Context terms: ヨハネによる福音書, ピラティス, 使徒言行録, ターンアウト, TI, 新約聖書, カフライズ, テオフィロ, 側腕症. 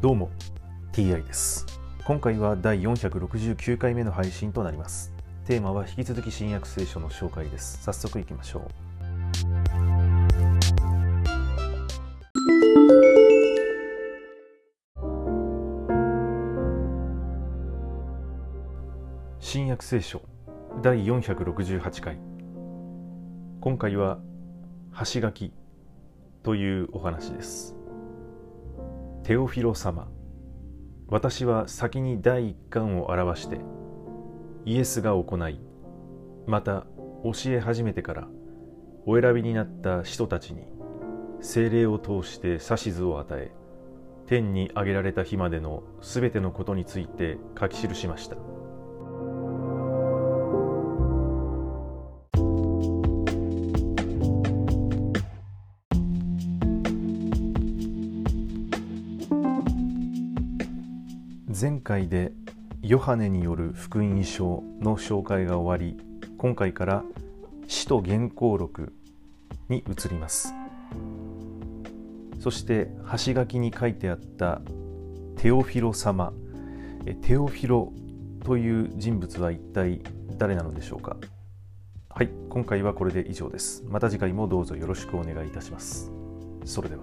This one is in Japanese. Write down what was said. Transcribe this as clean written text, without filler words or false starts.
どうも TI です。今回は第469回目の配信となります。テーマは引き続き新約聖書の紹介です。早速いきましょう。新約聖書第468回、今回は箸書きというお話です。テオフィロ様、私は先に第一巻を表してイエスが行い、また教え始めてからお選びになった使徒たちに聖霊を通して指図を与え、天に上げられた日までのすべてのことについて書き記しました。前回でヨハネによる福音書の紹介が終わり、今回から使徒言行録に移ります。そして箸書きに書いてあったテオフィロ様、テオフィロという人物は一体誰なのでしょうか。はい、今回はこれで以上です。また次回もどうぞよろしくお願いいたします。それでは。